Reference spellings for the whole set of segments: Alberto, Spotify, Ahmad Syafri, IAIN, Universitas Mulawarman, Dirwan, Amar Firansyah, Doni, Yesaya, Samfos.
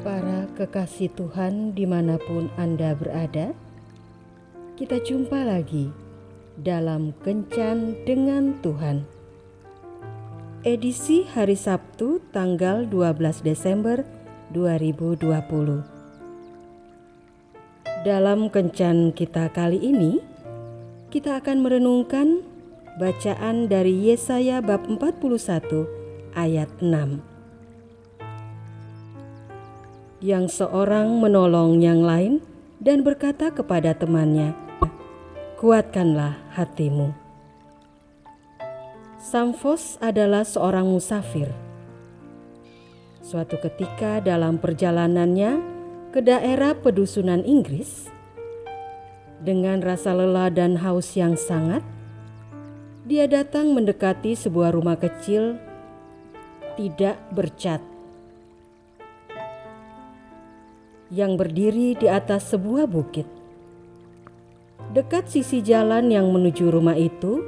Para kekasih Tuhan dimanapun Anda berada, kita jumpa lagi dalam Kencan dengan Tuhan. Edisi hari Sabtu tanggal 12 Desember 2020. Dalam Kencan kita kali ini, kita akan merenungkan bacaan dari Yesaya bab 41 ayat 6. Yang seorang menolong yang lain dan berkata kepada temannya, "Kuatkanlah hatimu." Samfos adalah seorang musafir. Suatu ketika dalam perjalanannya ke daerah pedusunan Inggris, dengan rasa lelah dan haus yang sangat, dia datang mendekati sebuah rumah kecil tidak bercat yang berdiri di atas sebuah bukit. Dekat sisi jalan yang menuju rumah itu,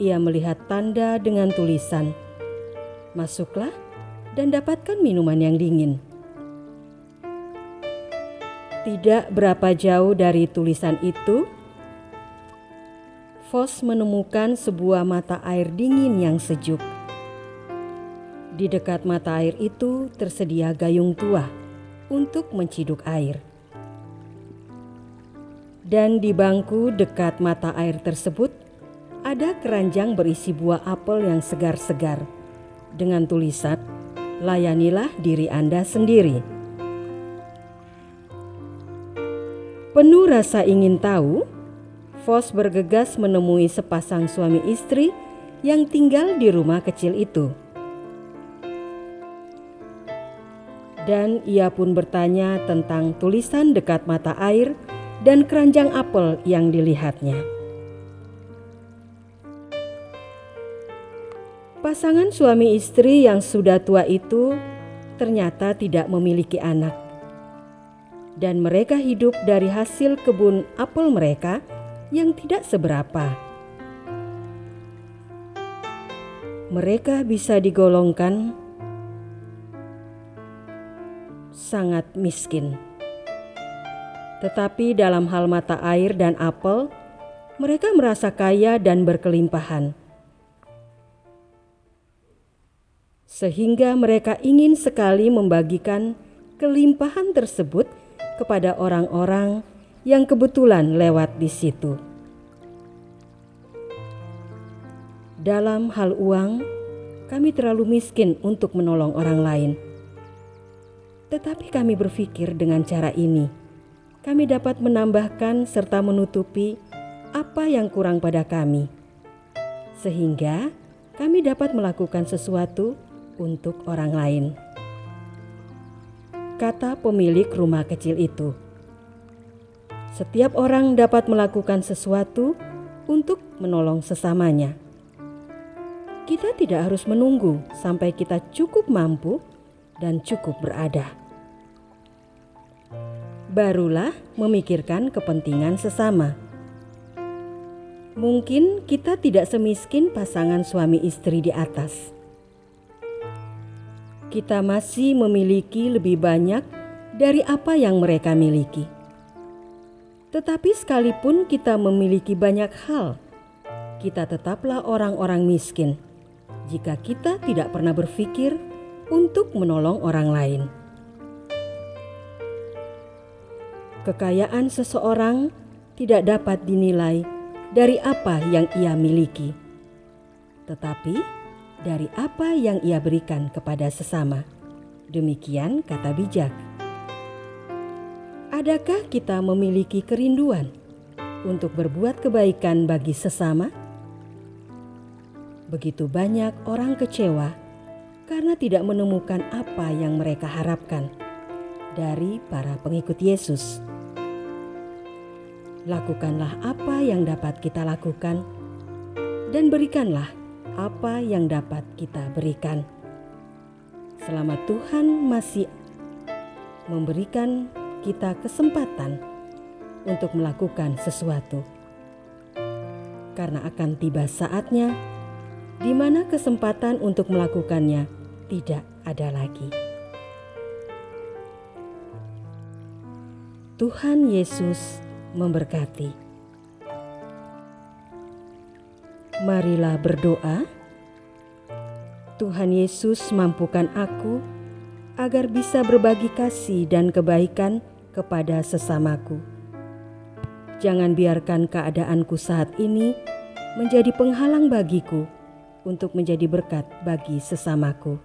ia melihat tanda dengan tulisan, "Masuklah dan dapatkan minuman yang dingin." Tidak berapa jauh dari tulisan itu, Fos menemukan sebuah mata air dingin yang sejuk. Di dekat mata air itu tersedia gayung tua untuk menciduk air. Dan di bangku dekat mata air tersebut ada keranjang berisi buah apel yang segar-segar dengan tulisan, "Layanilah diri Anda sendiri." Penuh rasa ingin tahu, Fos bergegas menemui sepasang suami istri yang tinggal di rumah kecil itu. Dan ia pun bertanya tentang tulisan dekat mata air dan keranjang apel yang dilihatnya. Pasangan suami istri yang sudah tua itu ternyata tidak memiliki anak, dan mereka hidup dari hasil kebun apel mereka yang tidak seberapa. Mereka bisa digolongkan sangat miskin. Tetapi dalam hal mata air dan apel, mereka merasa kaya dan berkelimpahan. Sehingga mereka ingin sekali membagikan kelimpahan tersebut kepada orang-orang yang kebetulan lewat di situ. Dalam hal uang, kami terlalu miskin untuk menolong orang lain. Tetapi kami berpikir dengan cara ini, kami dapat menambahkan serta menutupi apa yang kurang pada kami, sehingga kami dapat melakukan sesuatu untuk orang lain, kata pemilik rumah kecil itu. Setiap orang dapat melakukan sesuatu untuk menolong sesamanya. Kita tidak harus menunggu sampai kita cukup mampu dan cukup berada, barulah memikirkan kepentingan sesama. Mungkin kita tidak semiskin pasangan suami istri di atas. Kita masih memiliki lebih banyak dari apa yang mereka miliki. Tetapi sekalipun kita memiliki banyak hal, kita tetaplah orang-orang miskin jika kita tidak pernah berpikir untuk menolong orang lain. Kekayaan seseorang tidak dapat dinilai dari apa yang ia miliki, tetapi dari apa yang ia berikan kepada sesama. Demikian kata bijak. Adakah kita memiliki kerinduan untuk berbuat kebaikan bagi sesama? Begitu banyak orang kecewa karena tidak menemukan apa yang mereka harapkan dari para pengikut Yesus. Lakukanlah apa yang dapat kita lakukan dan berikanlah apa yang dapat kita berikan. Selama Tuhan masih memberikan kita kesempatan untuk melakukan sesuatu, karena akan tiba saatnya di mana kesempatan untuk melakukannya tidak ada lagi. Tuhan Yesus memberkati. Marilah berdoa. Tuhan Yesus, mampukan aku agar bisa berbagi kasih dan kebaikan kepada sesamaku. Jangan biarkan keadaanku saat ini menjadi penghalang bagiku untuk menjadi berkat bagi sesamaku.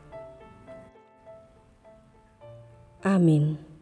Amin.